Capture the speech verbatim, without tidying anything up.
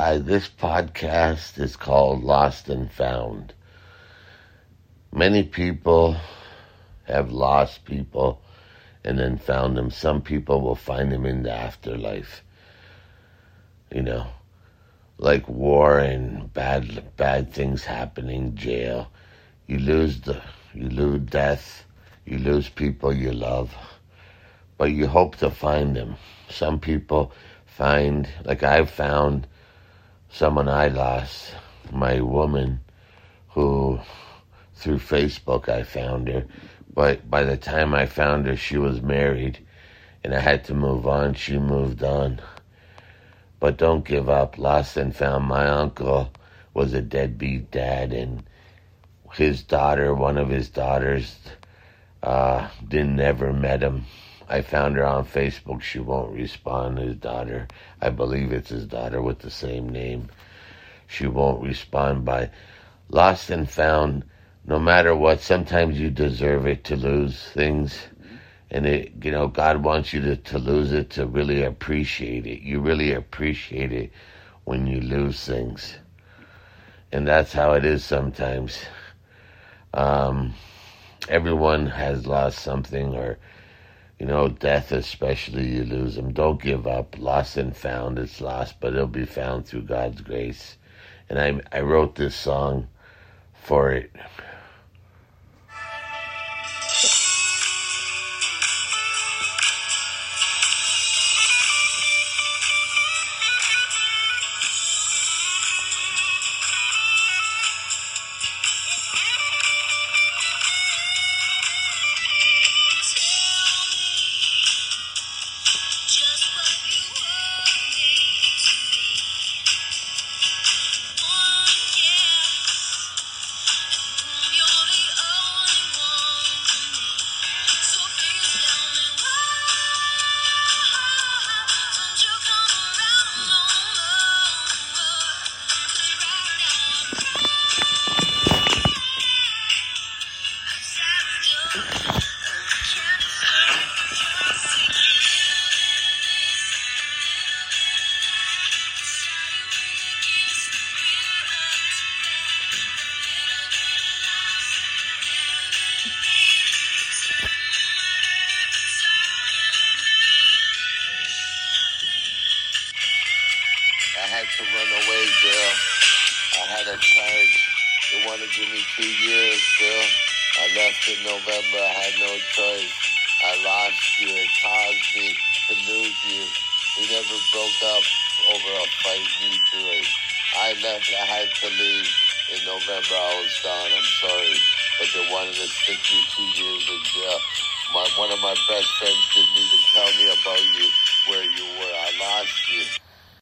Hi, this podcast is called Lost and Found. Many people have lost people and then found them. Some people will find them in the afterlife. You know, like war and bad bad things happening, jail. You lose the you lose death, you lose people you love, but you hope to find them. Some people find, like I found someone I lost, my woman, who through Facebook I found her, but by the time I found her, she was married and I had to move on. She moved on. But don't give up. Lost and found. My uncle was a deadbeat dad, and his daughter, one of his daughters, uh, didn't ever met him. I found her on Facebook. She won't respond. His daughter, I believe it's his daughter with the same name. She won't respond. By lost and found, no matter what, sometimes you deserve it to lose things. And, it, you know, God wants you to, to lose it to really appreciate it. You really appreciate it when you lose things. And that's how it is sometimes. Um, everyone has lost something, or, you know, death especially, you lose them. Don't give up. Lost and found. It's lost, but it'll be found through God's grace. And I, I wrote this song for it. To run away, girl. I had a charge. They wanted to give me two years, girl. I left in November. I had no choice. I lost you. It caused me to lose you. We never broke up over a fight mutually. I left. I had to leave. In November, I was gone. I'm sorry. But they wanted to stick me two years in jail. My, one of my best friends did me the